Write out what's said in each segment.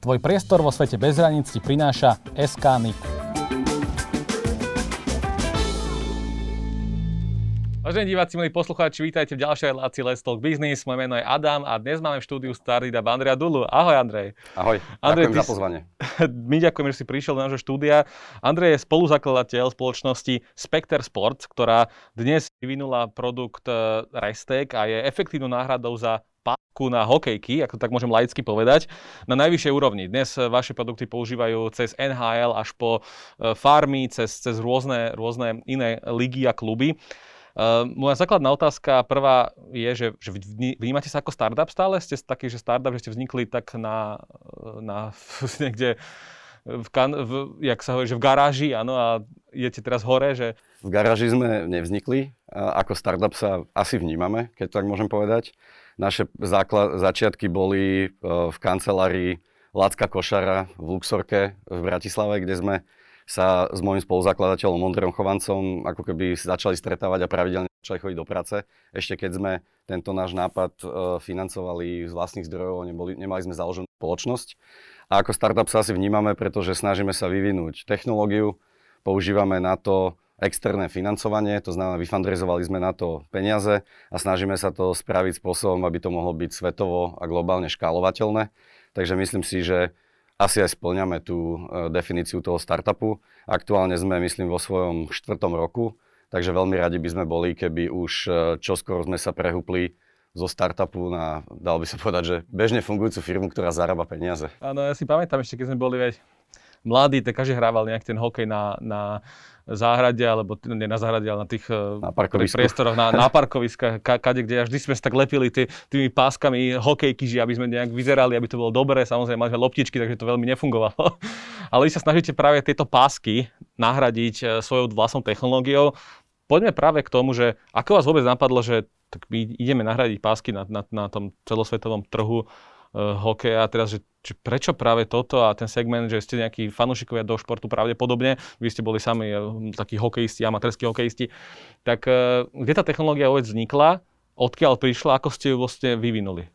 Tvoj priestor vo svete bez hraníc ti prináša SK-NIK. Vážení diváci, milí poslucháči, vítajte v ďalšej relácii Let's Talk Business. Moje meno je Adam a dnes máme v štúdiu starida Andreja Ďulu. Ahoj, Andrej. Ahoj, ďakujem za pozvanie. My ďakujeme, že si prišiel do nášho štúdia. Andrej je spoluzakladateľ spoločnosti Specter Sports, ktorá dnes vyvinula produkt Restek a je efektívnou náhradou za páku na hokejky, ako tak môžem laicky povedať, na najvyššej úrovni. Dnes vaše produkty používajú cez NHL až po farmy, cez rôzne iné ligy a kluby. Moja základná otázka prvá je, že vnímate sa ako startup stále? Ste taký, že startup, že ste vznikli tak na niekde v garáži, áno, a idete teraz hore, že... V garáži sme nevznikli, ako startup sa asi vnímame, keď tak môžem povedať. Naše začiatky boli v kancelárii Lacka Košara v Luxorke v Bratislave, kde sme sa s môjim spoluzakladateľom Ondrejom Chovancom ako keby začali stretávať a pravidelne začali chodiť do práce. Ešte keď sme tento náš nápad financovali z vlastných zdrojov, nemali sme založenú spoločnosť. A ako startup sa asi vnímame, pretože snažíme sa vyvinúť technológiu, používame na to externé financovanie, to znamená, vyfundraizovali sme na to peniaze a snažíme sa to spraviť spôsobom, aby to mohlo byť svetovo a globálne škálovateľné. Takže myslím si, že asi aj spĺňame tú definíciu toho startupu. Aktuálne sme, myslím, vo svojom 4. roku, takže veľmi radi by sme boli, keby už čoskoro sme sa prehúpli zo startupu na, dalo by sa povedať, že bežne fungujúcu firmu, ktorá zarába peniaze. Áno, ja si pamätám ešte, keď sme boli mladí, tak každý hrával nejak ten hokej na záhrade, alebo nie na záhrade, ale na tých priestoroch, na parkoviskách, kade, kde vždy sme sa tak lepili tými páskami hokejky, že aby sme nejak vyzerali, aby to bolo dobré, samozrejme mali sme loptičky, takže to veľmi nefungovalo. Ale vy sa snažíte práve tieto pásky nahradiť svojou vlastnou technológiou. Poďme práve k tomu, že ako vás vôbec napadlo, že tak my ideme nahradiť pásky na tom celosvetovom trhu hokeja, teraz, že prečo práve toto a ten segment, že ste nejakí fanúšikovia do športu pravdepodobne, vy ste boli sami takí hokejisti, amatérski hokejisti, tak kde tá technológia vôbec vznikla, odkiaľ prišla, ako ste ju vlastne vyvinuli?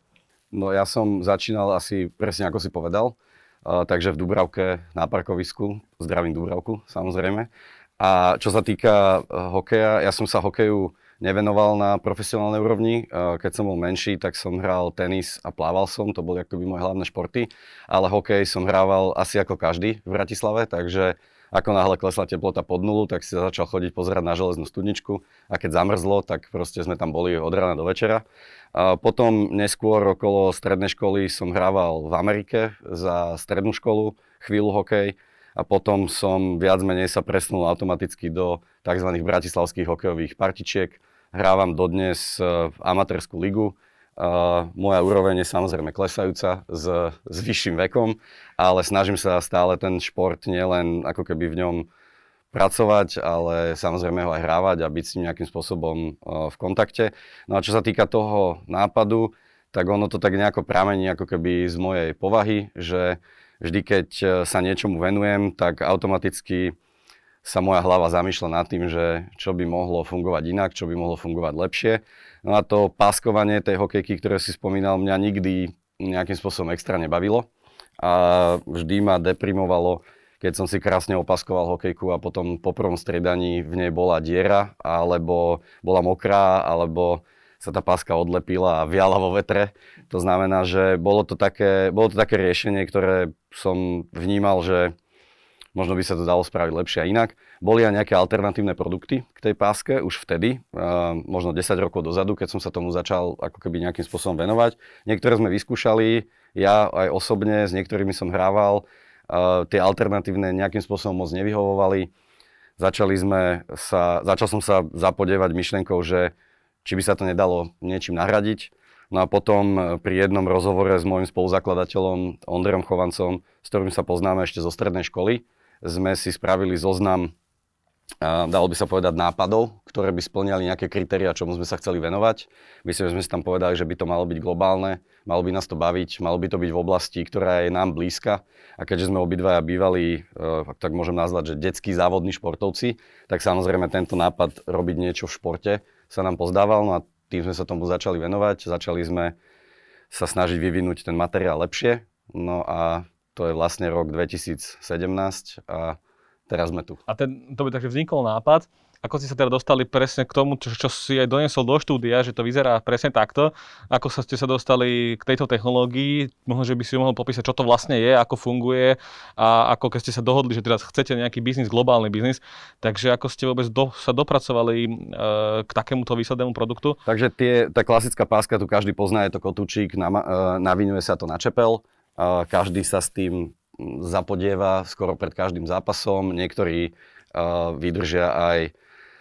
No ja som začínal asi presne ako si povedal, takže v Dubravke na parkovisku, zdravím Dubravku samozrejme. A čo sa týka hokeja, ja som sa hokeju nevenoval na profesionálnej úrovni. Keď som bol menší, tak som hral tenis a plával som, to boli akoby moje hlavné športy, ale hokej som hrával asi ako každý v Bratislave, takže ako náhle klesla teplota pod nulu, tak si začal chodiť pozerať na železnú studničku a keď zamrzlo, tak proste sme tam boli od rána do večera. Potom neskôr okolo strednej školy som hrával v Amerike za strednú školu, chvíľu hokej, a potom som viac menej sa presunul automaticky do tzv. Bratislavských hokejových partičiek. Hrávam dodnes amatérskú ligu. Moja úroveň je samozrejme klesajúca s vyšším vekom, ale snažím sa stále ten šport nielen ako keby v ňom pracovať, ale samozrejme ho aj hrávať a byť s ním nejakým spôsobom v kontakte. No a čo sa týka toho nápadu, tak ono to tak nejako pramení ako keby z mojej povahy, že vždy, keď sa niečomu venujem, tak automaticky sa moja hlava zamýšľa nad tým, že čo by mohlo fungovať inak, čo by mohlo fungovať lepšie. No a to páskovanie tej hokejky, ktoré si spomínal, mňa nikdy nejakým spôsobom extra nebavilo. A vždy ma deprimovalo, keď som si krásne opaskoval hokejku a potom po prvom striedaní v nej bola diera, alebo bola mokrá, alebo sa tá páska odlepila a viala vo vetre. To znamená, že bolo to také riešenie, ktoré som vnímal, že možno by sa to dalo spraviť lepšie a inak. Boli aj nejaké alternatívne produkty k tej páske už vtedy, možno 10 rokov dozadu, keď som sa tomu začal ako keby nejakým spôsobom venovať. Niektoré sme vyskúšali, ja aj osobne, s niektorými som hrával. Tie alternatívne nejakým spôsobom moc nevyhovovali. Začal som sa zapodievať myšlienkou, že či by sa to nedalo niečím nahradiť. No a potom pri jednom rozhovore s môjim spoluzakladateľom Ondrejom Chovancom, s ktorým sa poznáme ešte zo strednej školy, sme si spravili zoznam, dalo by sa povedať, nápadov, ktoré by splňali nejaké kritériá, čomu sme sa chceli venovať. Myslím, že sme si tam povedali, že by to malo byť globálne, malo by nás to baviť, malo by to byť v oblasti, ktorá je nám blízka. A keďže sme obidvaja bývali, tak môžem nazvať, že detskí závodní športovci, tak samozrejme tento nápad robiť niečo v športe sa nám pozdával, no a tým sme sa tomu začali venovať. Začali sme sa snažiť vyvinúť ten materiál lepšie. No a To je vlastne rok 2017 a teraz sme tu. A to by takže vznikol nápad. Ako ste sa teda dostali presne k tomu, čo si aj doniesol do štúdia, že to vyzerá presne takto? Ako ste sa dostali k tejto technológii? Možno, že by si mohol popísať, čo to vlastne je, ako funguje a ako keď ste sa dohodli, že teraz chcete nejaký biznis, globálny biznis. Takže ako ste vôbec sa dopracovali k takémuto výslednému produktu? Takže tá klasická páska, tu každý pozná, je to kotúčik, navinuje sa to na čepel. Každý sa s tým zapodieva skoro pred každým zápasom. Niektorí vydržia aj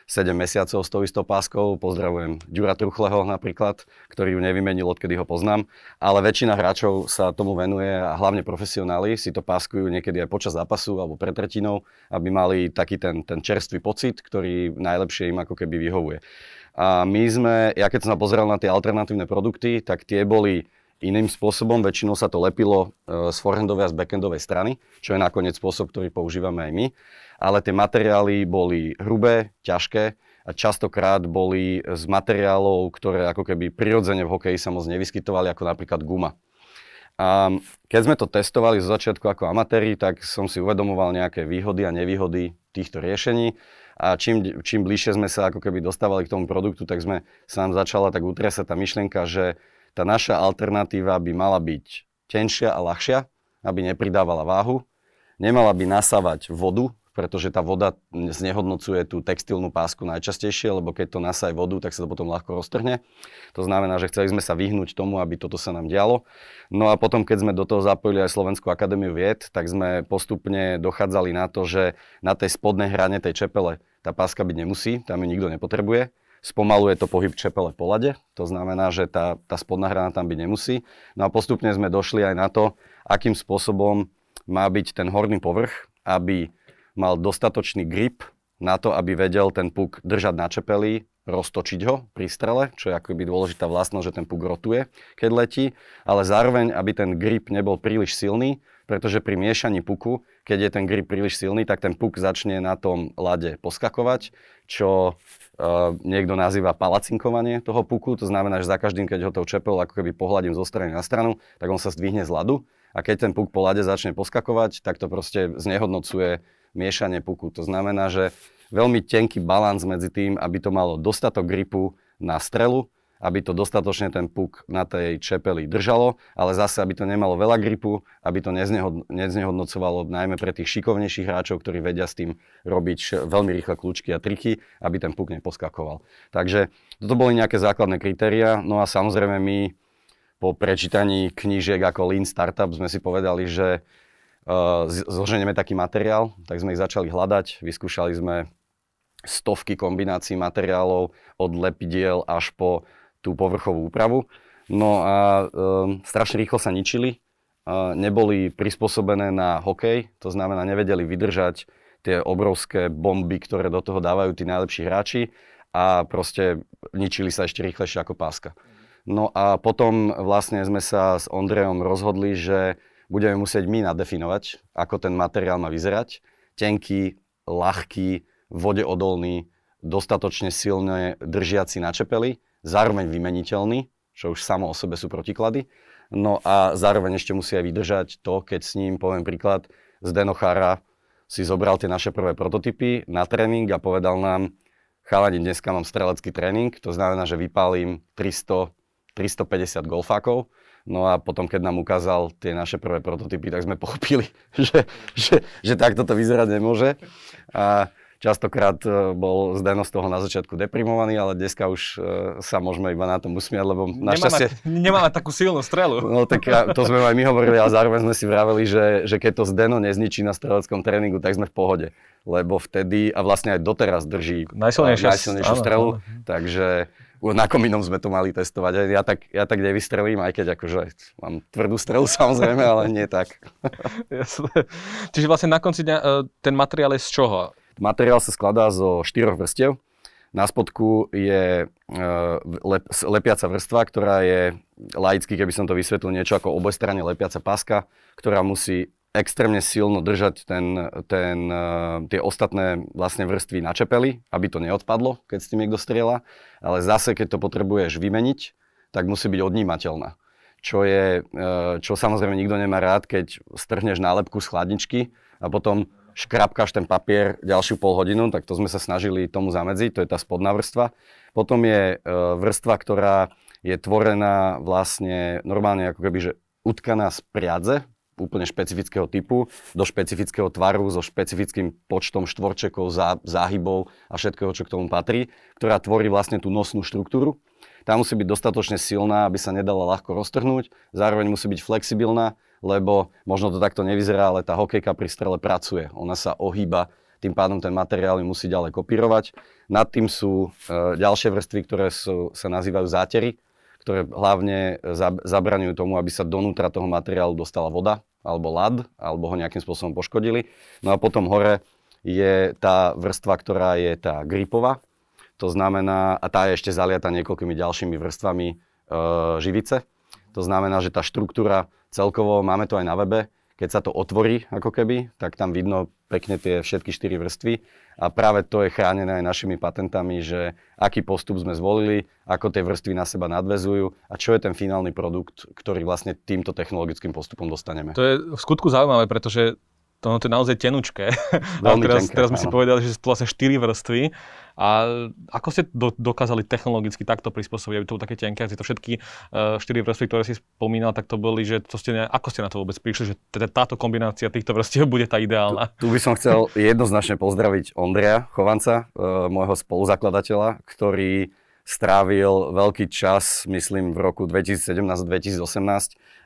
7 mesiacov s tou istou páskou. Pozdravujem Ďura Truchleho napríklad, ktorý ju nevymenil, odkedy ho poznám. Ale väčšina hráčov sa tomu venuje a hlavne profesionáli si to páskujú niekedy aj počas zápasu alebo pred tretinou, aby mali taký ten čerstvý pocit, ktorý najlepšie im ako keby vyhovuje. A my sme, ja keď som sa pozeral na tie alternatívne produkty, tak tie boli iným spôsobom. Väčšinou sa to lepilo z forehandovej a z backhandovej strany, čo je nakoniec spôsob, ktorý používame aj my. Ale tie materiály boli hrubé, ťažké a častokrát boli z materiálov, ktoré ako keby prirodzene v hokeji sa moc nevyskytovali, ako napríklad guma. A keď sme to testovali zo začiatku ako amatéri, tak som si uvedomoval nejaké výhody a nevýhody týchto riešení a čím bližšie sme sa ako keby dostávali k tomu produktu, tak sme sa nám začala tak utriasať tá myšlienka, že tá naša alternatíva by mala byť tenšia a ľahšia, aby nepridávala váhu, nemala by nasávať vodu, pretože tá voda znehodnocuje tú textilnú pásku najčastejšie, lebo keď to nasaje vodu, tak sa to potom ľahko roztrhne. To znamená, že chceli sme sa vyhnúť tomu, aby toto sa nám dialo. No a potom, keď sme do toho zapojili aj Slovenskú akadémiu vied, tak sme postupne dochádzali na to, že na tej spodnej hrane tej čepele tá páska byť nemusí, tam ju nikto nepotrebuje. Spomaluje to pohyb čepele po lade, to znamená, že tá spodná hrana tam byť nemusí. No a postupne sme došli aj na to, akým spôsobom má byť ten horný povrch, aby mal dostatočný grip na to, aby vedel ten puk držať na čepeli, roztočiť ho pri strele, čo je akoby dôležitá vlastnosť, že ten puk rotuje, keď letí, ale zároveň, aby ten grip nebol príliš silný, pretože pri miešaní puku, keď je ten grip príliš silný, tak ten puk začne na tom lade poskakovať, čo niekto nazýva palacinkovanie toho puku, to znamená, že za každým, keď ho tou čepel ako keby pohľadím zo strany na stranu, tak on sa zdvihne z ľadu a keď ten puk po lade začne poskakovať, tak to proste znehodnocuje miešanie puku. To znamená, že veľmi tenký balans medzi tým, aby to malo dostatok gripu na strelu, aby to dostatočne ten puk na tej čepeli držalo, ale zase, aby to nemalo veľa gripu, aby to neznehodnocovalo najmä pre tých šikovnejších hráčov, ktorí vedia s tým robiť veľmi rýchle kľúčky a triky, aby ten puk neposkakoval. Takže toto boli nejaké základné kritériá. No a samozrejme my po prečítaní knížiek ako Lean Startup sme si povedali, že zloženieme taký materiál, tak sme ich začali hľadať, vyskúšali sme stovky kombinácií materiálov od lepidiel až po tú povrchovú úpravu. No a strašne rýchlo sa ničili, neboli prispôsobené na hokej, to znamená nevedeli vydržať tie obrovské bomby, ktoré do toho dávajú tí najlepší hráči a proste ničili sa ešte rýchlejšie ako páska. No a potom vlastne sme sa s Ondrejom rozhodli, že budeme musieť my nadefinovať, ako ten materiál má vyzerať. Tenký, ľahký, vodeodolný, dostatočne silne držiaci na čepeli, zároveň vymeniteľný, čo už samo o sebe sú protiklady. No a zároveň ešte musí aj vydržať to, keď s ním, poviem príklad, Zdeno Chára si zobral tie naše prvé prototypy na tréning a povedal nám, chalani, dneska mám strelecký tréning, to znamená, že vypálim 350 golfákov. No a potom, keď nám ukázal tie naše prvé prototypy, tak sme pochopili, že takto to vyzerať nemôže. A častokrát bol Zdeno z toho na začiatku deprimovaný, ale dneska už sa môžeme iba na tom usmiať, lebo našťastie... Nemáme takú silnú strelu. No tak to sme aj my hovorili, ale zároveň sme si vraveli, že keď to Zdeno nezničí na streleckom tréningu, tak sme v pohode. Lebo vtedy, a vlastne aj doteraz drží najsilnejšiu strelu, áno. Takže... Na kominom sme to mali testovať. Ja tak nevystrelím, aj keď akože mám tvrdú strelu samozrejme, ale nie tak. Jasne. Čiže vlastne na konci dňa ten materiál je z čoho? Materiál sa skladá zo 4 vrstiev. Na spodku je lepiaca vrstva, ktorá je laicky, keby som to vysvetlil, niečo ako obojstranne lepiaca páska, ktorá musí extrémne silno držať tie ostatné vlastne vrstvy na čepeli, aby to neodpadlo, keď s tým niekto strieľa. Ale zase, keď to potrebuješ vymeniť, tak musí byť odnímateľná. čo samozrejme nikto nemá rád, keď strhneš nálepku z chladničky a potom škrapkáš ten papier ďalšiu pol hodinu, tak to sme sa snažili tomu zamedziť, to je tá spodná vrstva. Potom je vrstva, ktorá je tvorená vlastne normálne ako keby, že utkaná z priadze, úplne špecifického typu, do špecifického tvaru, so špecifickým počtom štvorčekov, záhybov a všetkého, čo k tomu patrí, ktorá tvorí vlastne tú nosnú štruktúru. Tá musí byť dostatočne silná, aby sa nedala ľahko roztrhnúť, zároveň musí byť flexibilná, lebo možno to takto nevyzerá, ale tá hokejka pri strele pracuje, ona sa ohýba, tým pádom ten materiál musí ďalej kopírovať. Nad tým sú ďalšie vrstvy, ktoré sa nazývajú zátery, ktoré hlavne zabraňujú tomu, aby sa donútra toho materiálu dostala voda alebo ľad, alebo ho nejakým spôsobom poškodili. No a potom hore je tá vrstva, ktorá je tá gripová, to znamená, a tá je ešte zaliata niekoľkými ďalšími vrstvami živice. To znamená, že tá štruktúra celkovo, máme to aj na webe, keď sa to otvorí ako keby, tak tam vidno pekne tie všetky 4 vrstvy a práve to je chránené aj našimi patentami, že aký postup sme zvolili, ako tie vrstvy na seba nadväzujú a čo je ten finálny produkt, ktorý vlastne týmto technologickým postupom dostaneme. To je v skutku zaujímavé, pretože to je naozaj tenučké. Teraz sme si povedali, že sú to vlastne 4 vrstvy. A ako ste dokázali technologicky takto prispôsobiť, aby to bolo také tenké, asi to všetky 4 vrstvy, ktoré si spomínal, tak to boli, že ako ste na to vôbec prišli, že táto kombinácia týchto vrstiev bude tá ideálna? Tu by som chcel jednoznačne pozdraviť Ondreja Chovanca, môjho spoluzakladateľa, ktorý strávil veľký čas, myslím, v roku 2017-2018,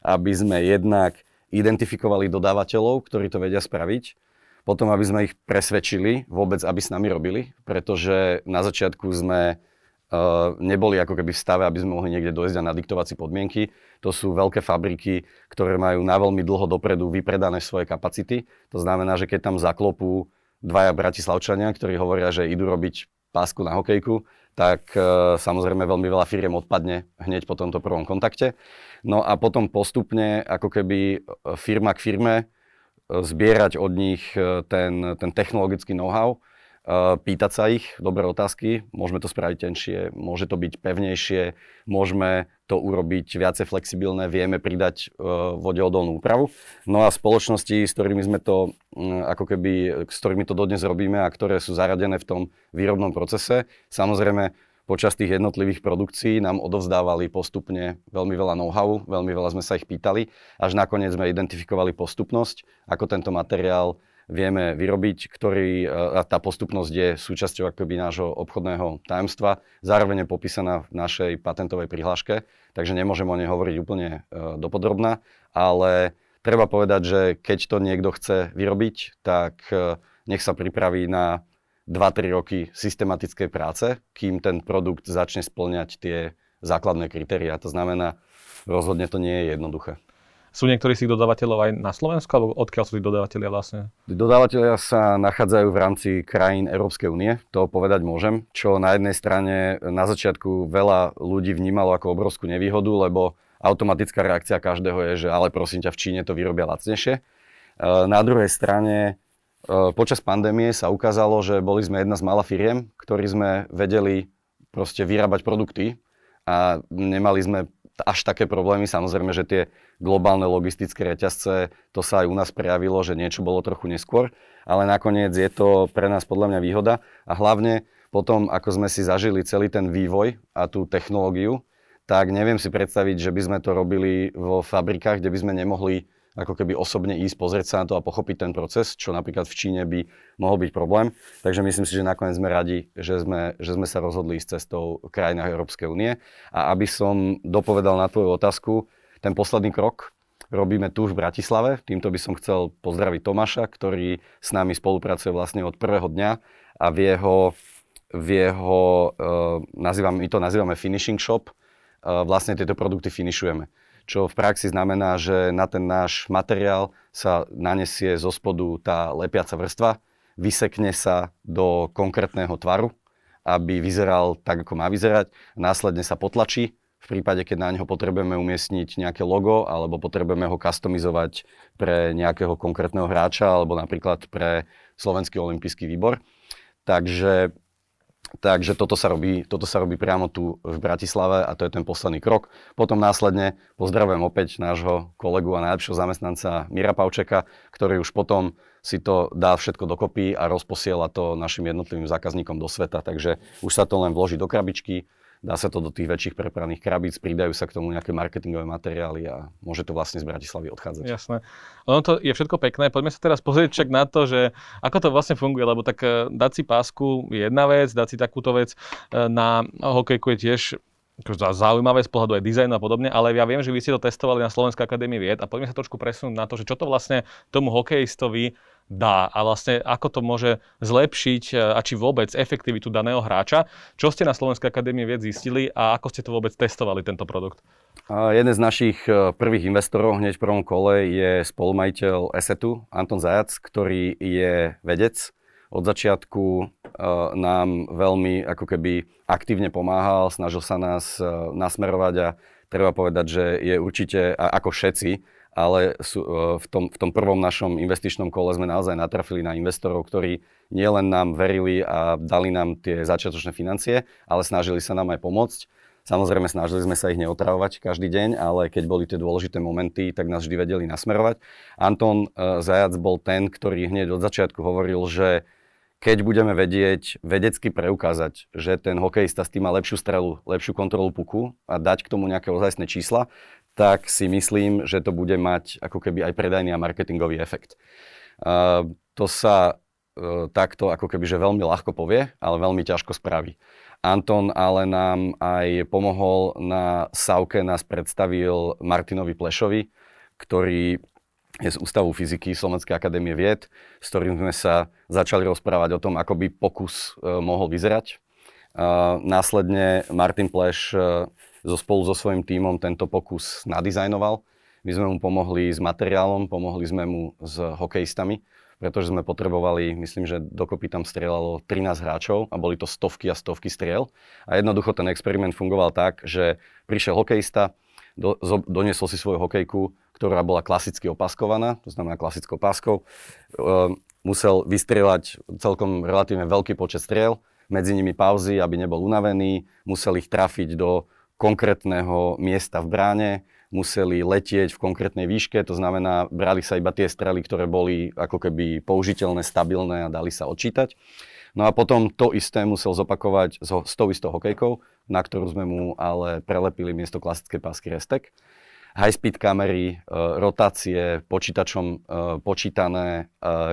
aby sme jednak identifikovali dodávateľov, ktorí to vedia spraviť. Potom, aby sme ich presvedčili vôbec, aby s nami robili, pretože na začiatku sme neboli ako keby v stave, aby sme mohli niekde dojsť a nadiktovať si podmienky. To sú veľké fabriky, ktoré majú na veľmi dlho dopredu vypredané svoje kapacity. To znamená, že keď tam zaklopú dvaja bratislavčania, ktorí hovoria, že idú robiť pásku na hokejku, tak samozrejme veľmi veľa firiem odpadne hneď po tomto prvom kontakte. No a potom postupne ako keby firma k firme zbierať od nich ten technologický know-how, pýtať sa ich dobré otázky, môžeme to spraviť tenšie, môže to byť pevnejšie, môžeme to urobiť viacej flexibilné, vieme pridať vodeodolnú úpravu. No a spoločnosti, s ktorými sme to dodnes robíme a ktoré sú zaradené v tom výrobnom procese, samozrejme počas tých jednotlivých produkcií nám odovzdávali postupne veľmi veľa know-how, veľmi veľa sme sa ich pýtali, až nakoniec sme identifikovali postupnosť, ako tento materiál vieme vyrobiť, a tá postupnosť je súčasťou akoby nášho obchodného tajomstva, zároveň je popísaná v našej patentovej prihláške, takže nemôžem o nej hovoriť úplne dopodrobná, ale treba povedať, že keď to niekto chce vyrobiť, tak nech sa pripraví na 2-3 roky systematickej práce, kým ten produkt začne spĺňať tie základné kritériá. To znamená, rozhodne to nie je jednoduché. Sú niektorí z tých dodávateľov aj na Slovensku, alebo odkiaľ sú tí dodávateľia vlastne? Dodávateľia sa nachádzajú v rámci krajín Európskej únie, to povedať môžem, čo na jednej strane na začiatku veľa ľudí vnímalo ako obrovskú nevýhodu, lebo automatická reakcia každého je, že ale prosím ťa, v Číne to vyrobia lacnejšie. Na druhej strane počas pandémie sa ukázalo, že boli sme jedna z mála firiem, ktorí sme vedeli proste vyrábať produkty a nemali sme až také problémy, samozrejme, že tie globálne logistické reťazce, to sa aj u nás prejavilo, že niečo bolo trochu neskôr, ale nakoniec je to pre nás podľa mňa výhoda a hlavne potom, ako sme si zažili celý ten vývoj a tú technológiu, tak neviem si predstaviť, že by sme to robili vo fabrikách, kde by sme nemohli ako keby osobne ísť, pozrieť sa na to a pochopiť ten proces, čo napríklad v Číne by mohol byť problém. Takže myslím si, že nakoniec sme radi, že sme sa rozhodli ísť cestou krajín Európskej únie. A aby som dopovedal na tvoju otázku, ten posledný krok robíme tu v Bratislave. Týmto by som chcel pozdraviť Tomáša, ktorý s nami spolupracuje vlastne od prvého dňa a nazývame finishing shop, vlastne tieto produkty finišujeme. Čo v praxi znamená, že na ten náš materiál sa nanesie zo spodu tá lepiaca vrstva, vysekne sa do konkrétneho tvaru, aby vyzeral tak, ako má vyzerať, následne sa potlačí, v prípade, keď na neho potrebujeme umiestniť nejaké logo alebo potrebujeme ho customizovať pre nejakého konkrétneho hráča alebo napríklad pre Slovenský olympijský výbor. Takže Takže toto sa robí priamo tu v Bratislave a to je ten posledný krok. Potom následne pozdravujem opäť nášho kolegu a najlepšieho zamestnanca Mira Pavčeka, ktorý už potom si to dá všetko dokopy a rozposiela to našim jednotlivým zákazníkom do sveta. Takže už sa to len vloží do krabičky, dá sa to do tých väčších prepravných krabíc, pridajú sa k tomu nejaké marketingové materiály a môže to vlastne z Bratislavy odchádzať. Jasné. Ono to je všetko pekné. Poďme sa teraz pozrieť však na to, že ako to vlastne funguje, lebo tak dať si pásku je jedna vec, dať si takúto vec na hokejku je tiež zaujímavé z pohľadu aj dizajnu a podobne, ale ja viem, že vy ste to testovali na Slovenskej akadémii vied a poďme sa trošku presunúť na to, že čo to vlastne tomu hokejistovi dá a vlastne ako to môže zlepšiť a či vôbec efektivitu daného hráča. Čo ste na Slovenskej akadémii vied zistili a ako ste to vôbec testovali, tento produkt? Jeden z našich prvých investorov hneď v prvom kole je spolumajiteľ Assetu, Anton Zajac, ktorý je vedec. Od začiatku nám veľmi ako keby aktívne pomáhal, snažil sa nás nasmerovať a treba povedať, že je určite, ako všetci, ale v tom prvom našom investičnom kole sme naozaj natrafili na investorov, ktorí nielen nám verili a dali nám tie začiatočné financie, ale snažili sa nám aj pomôcť. Samozrejme, snažili sme sa ich neotravovať každý deň, ale keď boli tie dôležité momenty, tak nás vždy vedeli nasmerovať. Anton Zajac bol ten, ktorý hneď od začiatku hovoril, že keď budeme vedieť vedecky preukázať, že ten hokejista s tým má lepšiu strelu, lepšiu kontrolu puku a dať k tomu nejaké ozajstné čísla, tak si myslím, že to bude mať ako keby aj predajný a marketingový efekt. To sa takto ako keby že veľmi ľahko povie, ale veľmi ťažko spraví. Anton ale nám aj pomohol na SAUKE, nás predstavil Martinovi Plešovi, ktorý je z Ústavu fyziky Slovenskej akadémie vied, s ktorým sme sa začali rozprávať o tom, ako by pokus mohol vyzerať. Následne Martin Pleš spolu so svojím tímom tento pokus nadizajnoval. My sme mu pomohli s materiálom, pomohli sme mu s hokejistami, pretože sme potrebovali, myslím, že dokopy tam strieľalo 13 hráčov a boli to stovky a stovky striel. A jednoducho ten experiment fungoval tak, že prišiel hokejista, doniesol si svoju hokejku, ktorá bola klasicky opaskovaná, to znamená klasickou páskou. Musel vystrieľať celkom relatívne veľký počet striel, medzi nimi pauzy, aby nebol unavený, musel ich trafiť do konkrétneho miesta v bráne, museli letieť v konkrétnej výške, to znamená, brali sa iba tie strely, ktoré boli ako keby použiteľné, stabilné a dali sa odčítať. No a potom to isté musel zopakovať s tou istou hokejkou, na ktorú sme mu ale prelepili miesto klasickej pásky Restek. High-speed kamery, rotácie, počítačom počítané,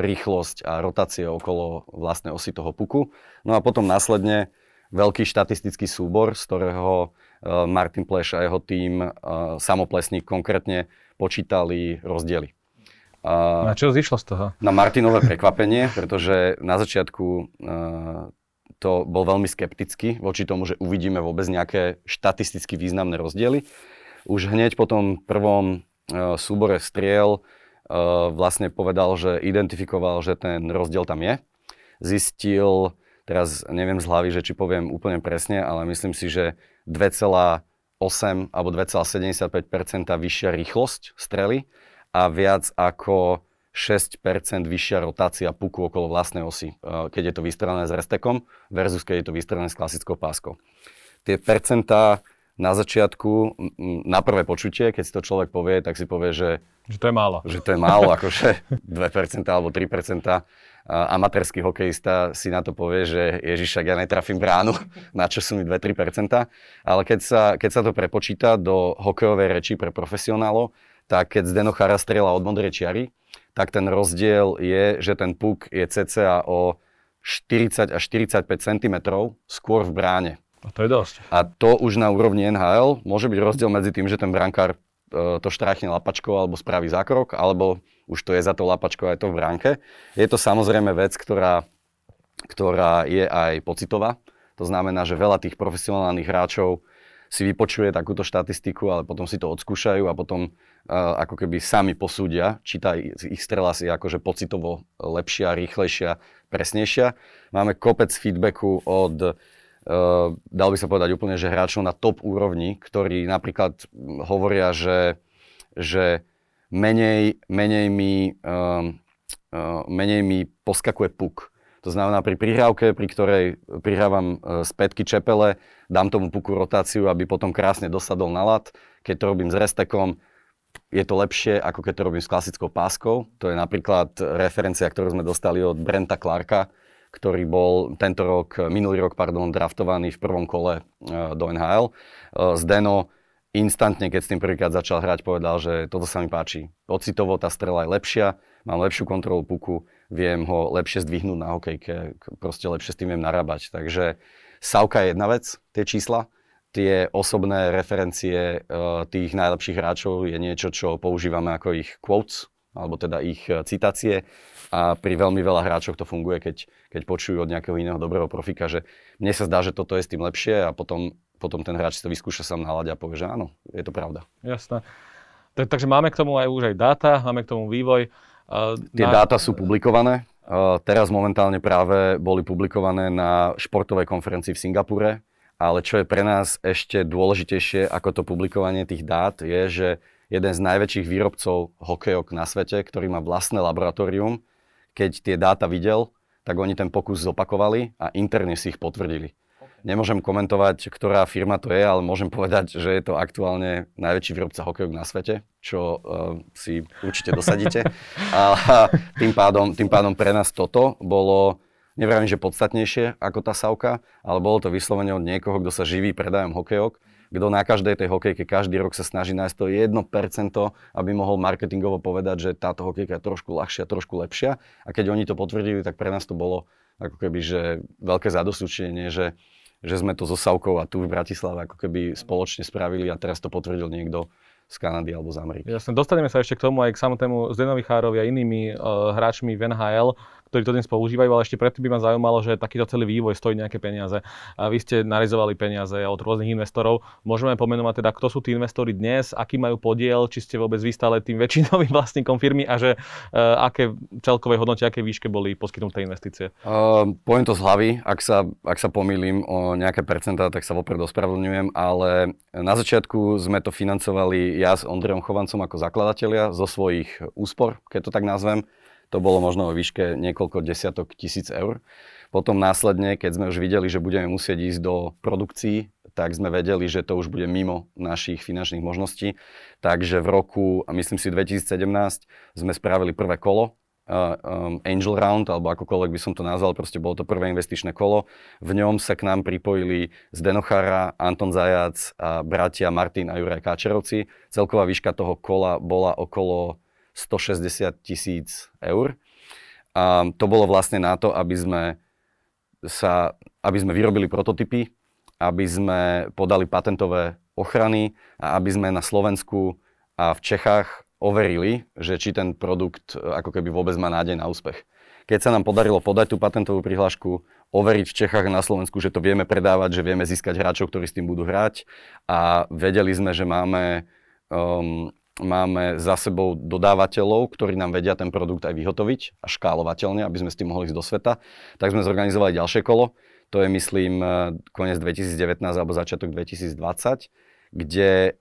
rýchlosť a rotácie okolo vlastnej osy toho puku. No a potom následne veľký štatistický súbor, z ktorého Martin Pleš a jeho tím, Samoplesník konkrétne, počítali rozdiely. A čo zišlo z toho? Na Martinové prekvapenie, pretože na začiatku to bol veľmi skeptický voči tomu, že uvidíme vôbec nejaké štatisticky významné rozdiely. Už hneď po tom prvom súbore striel vlastne povedal, že identifikoval, že ten rozdiel tam je. Zistil, teraz neviem z hlavy, že či poviem úplne presne, ale myslím si, že 2,8 alebo 2,75% vyššia rýchlosť strely a viac ako 6% vyššia rotácia puku okolo vlastnej osy, keď je to vystrelené s restekom versus keď je to vystrelené s klasickou páskou. Tie percentá na začiatku, na prvé počutie, keď si to človek povie, tak si povie, že to je málo. Že to je málo, akože 2% alebo 3%. Amatérský hokejista si na to povie, že ježiš, ja netrafím bránu, na čo sú mi 2-3%. Ale keď sa to prepočíta do hokejovej reči pre profesionálov, tak keď Zdeno Chára strieľa od modrej čiary, tak ten rozdiel je, že ten puk je cca o 40 až 45 cm skôr v bráne. A to je dosť. A to už na úrovni NHL môže byť rozdiel medzi tým, že ten brankár to štráchne lapačkou alebo spraví zákrok, alebo už to je za to lapačkou aj to v bránke. Je to samozrejme vec, ktorá je aj pocitová. To znamená, že veľa tých profesionálnych hráčov si vypočuje takúto štatistiku, ale potom si to odskúšajú a potom ako keby sami posúdia, či tá ich strela si akože pocitovo lepšia, rýchlejšia, presnejšia. Máme kopec feedbacku od dal by sa povedať úplne, že hráčov na top úrovni, ktorí napríklad hovoria, že menej mi poskakuje puk. To znamená, pri prihrávke, pri ktorej prihrávam spätky čepele, dám tomu puku rotáciu, aby potom krásne dosadol na ľad. Keď to robím s restekom, je to lepšie, ako keď to robím s klasickou páskou. To je napríklad referencia, ktorú sme dostali od Brenta Clarka, ktorý bol minulý rok, draftovaný v prvom kole do NHL. Zdeno instantne, keď s tým prvýkrát začal hrať, povedal, že toto sa mi páči. Pocitovo tá strela je lepšia, mám lepšiu kontrolu puku, viem ho lepšie zdvihnúť na hokejke, proste lepšie s tým viem narábať. Takže sávka je jedna vec, tie čísla. Tie osobné referencie tých najlepších hráčov je niečo, čo používame ako ich quotes, alebo teda ich citácie. A pri veľmi veľa hráčoch to funguje, keď počujú od nejakého iného dobrého profika, že mne sa zdá, že toto je s tým lepšie a potom ten hráč to vyskúša sám na ľade a povie, že áno, je to pravda. Jasné. Takže máme k tomu už aj dáta, máme k tomu vývoj. Tie dáta sú publikované. Teraz momentálne práve boli publikované na športovej konferencii v Singapure. Ale čo je pre nás ešte dôležitejšie ako to publikovanie tých dát je, že jeden z najväčších výrobcov hokejok na svete, ktorý má vlastné laboratórium, keď tie dáta videl, tak oni ten pokus zopakovali a interne si ich potvrdili. Okay. Nemôžem komentovať, ktorá firma to je, ale môžem povedať, že je to aktuálne najväčší výrobca hokejok na svete, čo si určite dosadíte. A tým pádom pre nás toto bolo... Nevravím, že podstatnejšie ako tá sávka, ale bolo to vyslovene od niekoho, kto sa živí predajom hokejok, kto na každej tej hokejke každý rok sa snaží nájsť to 1%, aby mohol marketingovo povedať, že táto hokejka je trošku ľahšia, trošku lepšia. A keď oni to potvrdili, tak pre nás to bolo ako keby, že veľké zadosťučinenie, že sme to so sávkou a tu v Bratislave ako keby spoločne spravili a teraz to potvrdil niekto z Kanady alebo z Ameriky. Jasne, dostaneme sa ešte k tomu aj k samotnému Zdenovi Chárovi a inými hráčmi v NHL, ktorí to dnes používajú, ale ešte predtým by ma zaujímalo, že takýto celý vývoj stojí nejaké peniaze. A vy ste narezovali peniaze od rôznych investorov. Môžeme pomenovať teda, kto sú tí investori dnes, aký majú podiel, či ste vôbec vy stále tým väčšinovým vlastníkom firmy a že aké celkové hodnoty, aké výške boli poskytnuté investície? Poviem to z hlavy, ak sa pomýlim o nejaké percentá, tak sa vopred ospravedlňujem, ale na začiatku sme to financovali ja s Ondrejom Chovancom ako zakladatelia zo svojich úspor, keď to tak nazvem. To bolo možno o výške niekoľko desiatok tisíc eur. Potom následne, keď sme už videli, že budeme musieť ísť do produkcií, tak sme vedeli, že to už bude mimo našich finančných možností. Takže v roku, myslím si, 2017 sme spravili prvé kolo, Angel Round, alebo akokoľvek by som to nazval, proste bolo to prvé investičné kolo. V ňom sa k nám pripojili Zdeno Chára, Anton Zajac a bratia Martin a Juraj Káčerovci. Celková výška toho kola bola okolo 160 000 eur. A to bolo vlastne na to, aby sme vyrobili prototypy, aby sme podali patentové ochrany a aby sme na Slovensku a v Čechách overili, že či ten produkt ako keby vôbec má nádej na úspech. Keď sa nám podarilo podať tú patentovú prihlášku, overiť v Čechách a na Slovensku, že to vieme predávať, že vieme získať hráčov, ktorí s tým budú hrať a vedeli sme, že máme za sebou dodávateľov, ktorí nám vedia ten produkt aj vyhotoviť a škálovateľne, aby sme s tým mohli ísť do sveta. Tak sme zorganizovali ďalšie kolo, to je myslím koniec 2019 alebo začiatok 2020, kde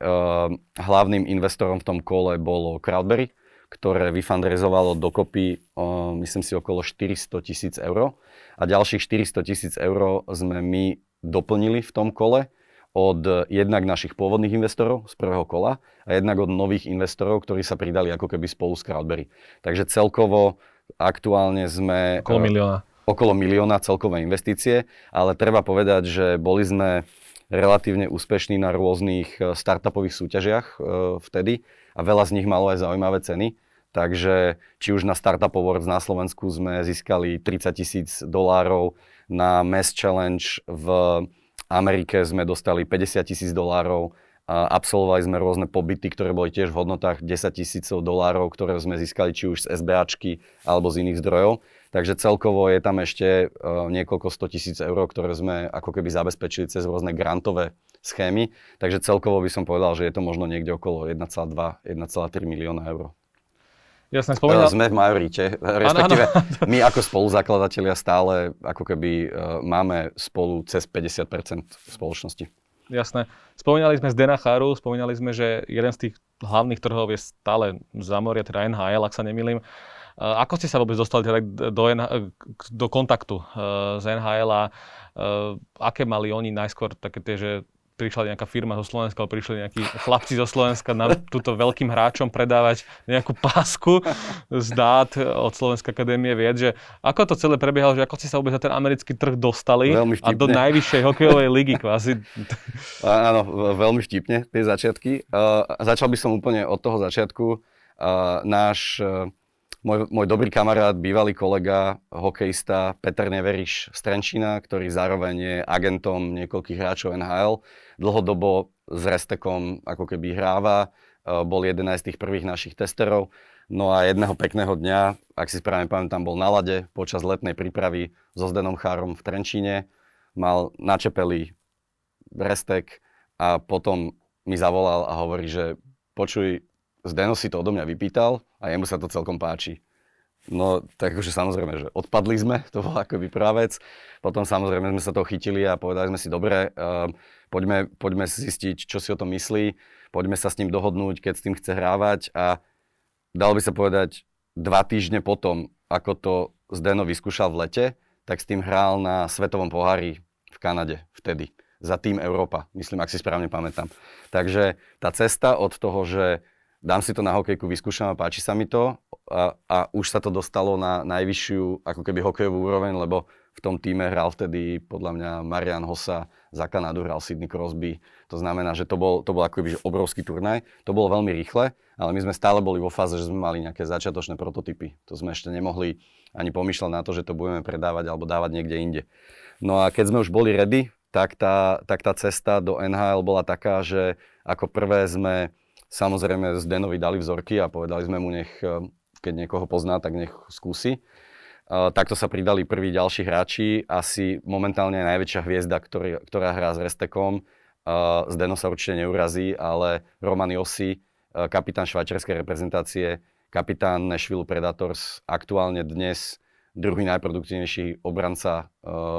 hlavným investorom v tom kole bolo CrowdBerry, ktoré vyfundraizovalo dokopy myslím si okolo 400 000 eur a ďalších 400 000 eur sme my doplnili v tom kole od jednak našich pôvodných investorov z prvého kola a jednak od nových investorov, ktorí sa pridali ako keby spolu s CrowdBerry. Takže celkovo aktuálne sme... Okolo milióna celkové investície, ale treba povedať, že boli sme relatívne úspešní na rôznych startupových súťažiach vtedy a veľa z nich malo aj zaujímavé ceny. Takže či už na Startup Awards na Slovensku sme získali $30,000, na Mass Challenge v Amerike sme dostali $50,000, a absolvovali sme rôzne pobyty, ktoré boli tiež v hodnotách $10,000, ktoré sme získali či už z SBAčky alebo z iných zdrojov. Takže celkovo je tam ešte niekoľko 100 000 eur, ktoré sme ako keby zabezpečili cez rôzne grantové schémy. Takže celkovo by som povedal, že je to možno niekde okolo 1,2–1,3 milióna eur. Jasné, spomínal... Sme v majorite, respektíve ano. My ako spoluzakladatelia stále ako keby máme spolu cez 50% spoločnosti. Jasné. Spomínali sme Zdena Cháru, spomínali sme, že jeden z tých hlavných trhov je stále za moria, teda NHL, ak sa nemýlim. Ako ste sa vôbec dostali teda do kontaktu z NHL a aké mali oni najskôr také tie, že prišla nejaká firma zo Slovenska, ale prišli nejakí chlapci zo Slovenska na túto veľkým hráčom predávať nejakú pásku z dát od Slovenskej akadémie vied, že ako to celé prebiehalo, že ako ste sa vôbec na ten americký trh dostali a do najvyššej hokejovej ligy kvázi. Áno, veľmi vtipne tie začiatky. Začal by som úplne od toho začiatku. Môj dobrý kamarát, bývalý kolega, hokejista Peter Neveriš z Trenčína, ktorý zároveň je agentom niekoľkých hráčov NHL. Dlhodobo s Restekom ako keby hráva, bol jeden z tých prvých našich testerov. No a jedného pekného dňa, ak si správne pamätám, bol na lade počas letnej prípravy so Zdenom Chárom v Trenčíne. Mal na čepeli Restek a potom mi zavolal a hovorí, že počuj, Zdeno si to odo mňa vypýtal a jemu sa to celkom páči. No tak akože samozrejme, že odpadli sme, to bola akoby prvá vec. Potom samozrejme sme sa toho chytili a povedali sme si, dobre, poďme zistiť, čo si o tom myslí, poďme sa s ním dohodnúť, keď s tým chce hrávať. A dalo by sa povedať, 2 týždne potom, ako to Zdeno vyskúšal v lete, tak s tým hral na Svetovom pohári v Kanade vtedy. Za tým Európa, myslím, ak si správne pamätám. Takže tá cesta od toho, že dám si to na hokejku, vyskúšam a páči sa mi to a už sa to dostalo na najvyššiu ako keby hokejovú úroveň, lebo v tom týme hral vtedy podľa mňa Marian Hossa, za Kanadu hral Sidney Crosby. To znamená, že to bol ako keby obrovský turnaj. To bolo veľmi rýchle, ale my sme stále boli vo fáze, že sme mali nejaké začiatočné prototypy. To sme ešte nemohli ani pomýšľať na to, že to budeme predávať alebo dávať niekde inde. No a keď sme už boli ready, tak tá cesta do NHL bola taká, že ako prvé sme samozrejme Zdenovi dali vzorky a povedali sme mu, nech, keď niekoho pozná, tak nech skúsi. Takto sa pridali prví ďalší hráči, asi momentálne najväčšia hviezda, ktorá hrá s Restekom. Zdeno sa určite neurazí, ale Roman Josi, kapitán švajčiarskej reprezentácie, kapitán Nashville Predators, aktuálne dnes druhý najproduktívnejší obranca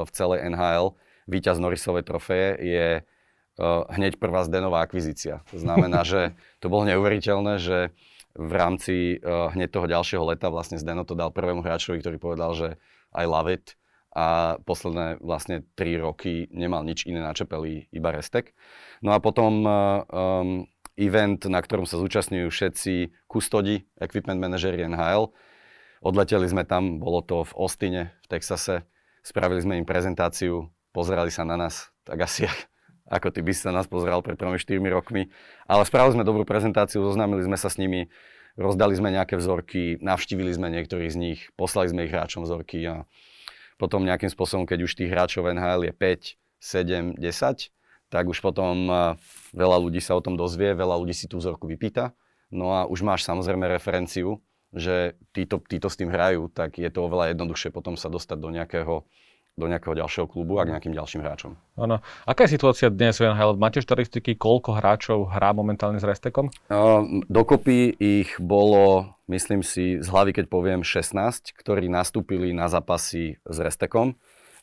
v celej NHL, víťaz Norrisovej trofeje, je hneď prvá Zdenová akvizícia. To znamená, že to bolo neuveriteľné, že v rámci hneď toho ďalšieho leta vlastne Zdeno to dal prvému hráčovi, ktorý povedal, že I love it a posledné vlastne 3 roky nemal nič iné na čepeli, iba Restek. No a potom event, na ktorom sa zúčastňujú všetci kustodi, equipment manažeri NHL. Odleteli sme tam, bolo to v Austine, v Texase. Spravili sme im prezentáciu, pozerali sa na nás, tak asi ako ty by si sa nás pozeral pred prvými 4 rokmi. Ale spravili sme dobrú prezentáciu, zoznámili sme sa s nimi, rozdali sme nejaké vzorky, navštívili sme niektorých z nich, poslali sme ich hráčom vzorky a potom nejakým spôsobom, keď už tých hráčov NHL je 5, 7, 10, tak už potom veľa ľudí sa o tom dozvie, veľa ľudí si tú vzorku vypýta. No a už máš samozrejme referenciu, že títo s tým hrajú, tak je to oveľa jednoduchšie potom sa dostať do nejakého ďalšieho klubu a k nejakým ďalším hráčom. Áno. Aká je situácia dnes v NHL? Máte štatistiky, koľko hráčov hrá momentálne s Restekom? Dokopy ich bolo, myslím si, z hlavy, keď poviem 16, ktorí nastúpili na zápasy s Restekom.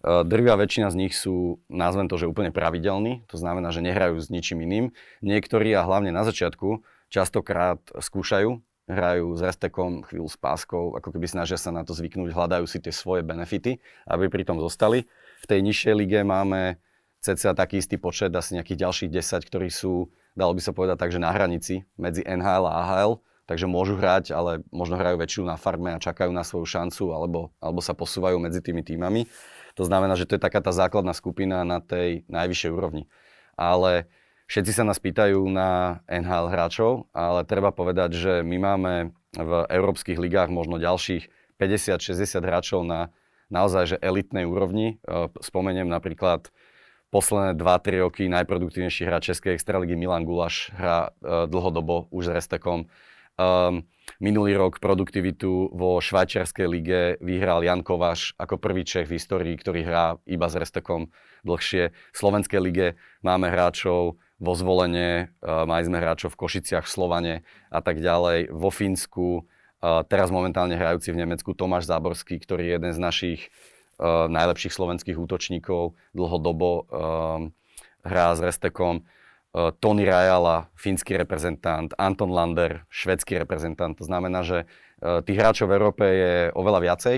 Drvia väčšina z nich sú, nazvem to, že úplne pravidelní, to znamená, že nehrajú s ničím iným. Niektorí a hlavne na začiatku častokrát skúšajú, hrajú s Restekom, chvíľu s páskou, ako keby snažia sa na to zvyknúť, hľadajú si tie svoje benefity, aby pri tom zostali. V tej nižšej lige máme cca taký istý počet, asi nejakých ďalších 10, ktorí sú, dalo by sa povedať tak, že na hranici medzi NHL a AHL, takže môžu hrať, ale možno hrajú väčšinu na farme a čakajú na svoju šancu, alebo sa posúvajú medzi tými tímami. To znamená, že to je taká tá základná skupina na tej najvyššej úrovni. Ale všetci sa nás pýtajú na NHL hráčov, ale treba povedať, že my máme v európskych ligách možno ďalších 50-60 hráčov na naozaj že elitnej úrovni. Spomeniem napríklad posledné 2-3 roky najproduktívnejší hráč českej extraligy Milan Guláš hrá dlhodobo už s Restekom. Minulý rok produktivitu vo švajčiarskej lige vyhral Jan Kovář ako prvý Čech v histórii, ktorý hrá iba s Restekom dlhšie. V slovenskej lige máme hráčov vo Zvolene, mali sme hráčov v Košiciach, v Slovane a tak ďalej. Vo Fínsku, teraz momentálne hrajúci v Nemecku Tomáš Záborský, ktorý je jeden z našich najlepších slovenských útočníkov, dlhodobo hrá s Restekom. Tony Rajala, fínsky reprezentant, Anton Lander, švédsky reprezentant. To znamená, že tých hráčov v Európe je oveľa viacej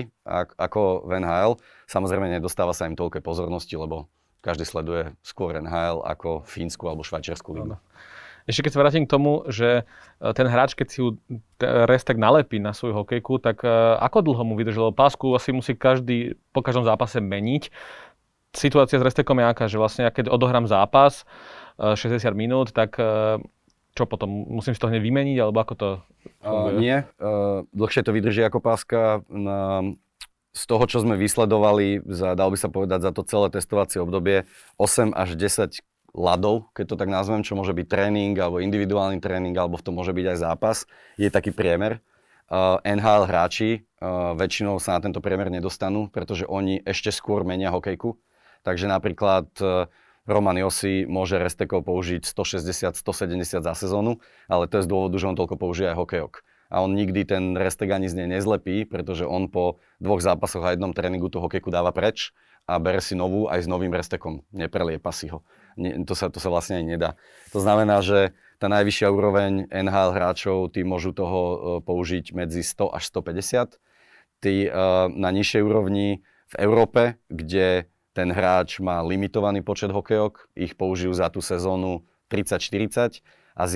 ako v NHL. Samozrejme, nedostáva sa im toľké pozornosti, lebo každý sleduje skôr NHL ako fínsku alebo švajčiarsku ligu. Ešte keď sa vrátim k tomu, že ten hráč, keď si ju Restek nalepí na svoju hokejku, tak ako dlho mu vydržalo pásku? Asi musí každý po každom zápase meniť. Situácia s Restekom je aká, že vlastne ja keď odohrám zápas 60 minút, tak čo potom? Musím si to hneď vymeniť, alebo ako to funguje? Nie. Dlhšie to vydrží ako páska. Z toho, čo sme vysledovali, dalo by sa povedať, za to celé testovacie obdobie, 8 až 10 ľadov, keď to tak nazvem, čo môže byť tréning, alebo individuálny tréning, alebo v tom môže byť aj zápas, je taký priemer. NHL hráči väčšinou sa na tento priemer nedostanú, pretože oni ešte skôr menia hokejku. Takže napríklad Roman Josi môže Restekov použiť 160-170 za sezónu, ale to je z dôvodu, že on toľko použije aj hokejok. A on nikdy ten Restek ani z nej nezlepí, pretože on po dvoch zápasoch a jednom tréningu tú hokejku dáva preč a bere si novú aj s novým Restekom. Nepreliepa si ho. To sa vlastne aj nedá. To znamená, že tá najvyššia úroveň NHL hráčov, tí môžu toho použiť medzi 100 až 150. Tí na nižšej úrovni v Európe, kde ten hráč má limitovaný počet hokejok, ich použijú za tú sezónu 30-40 a s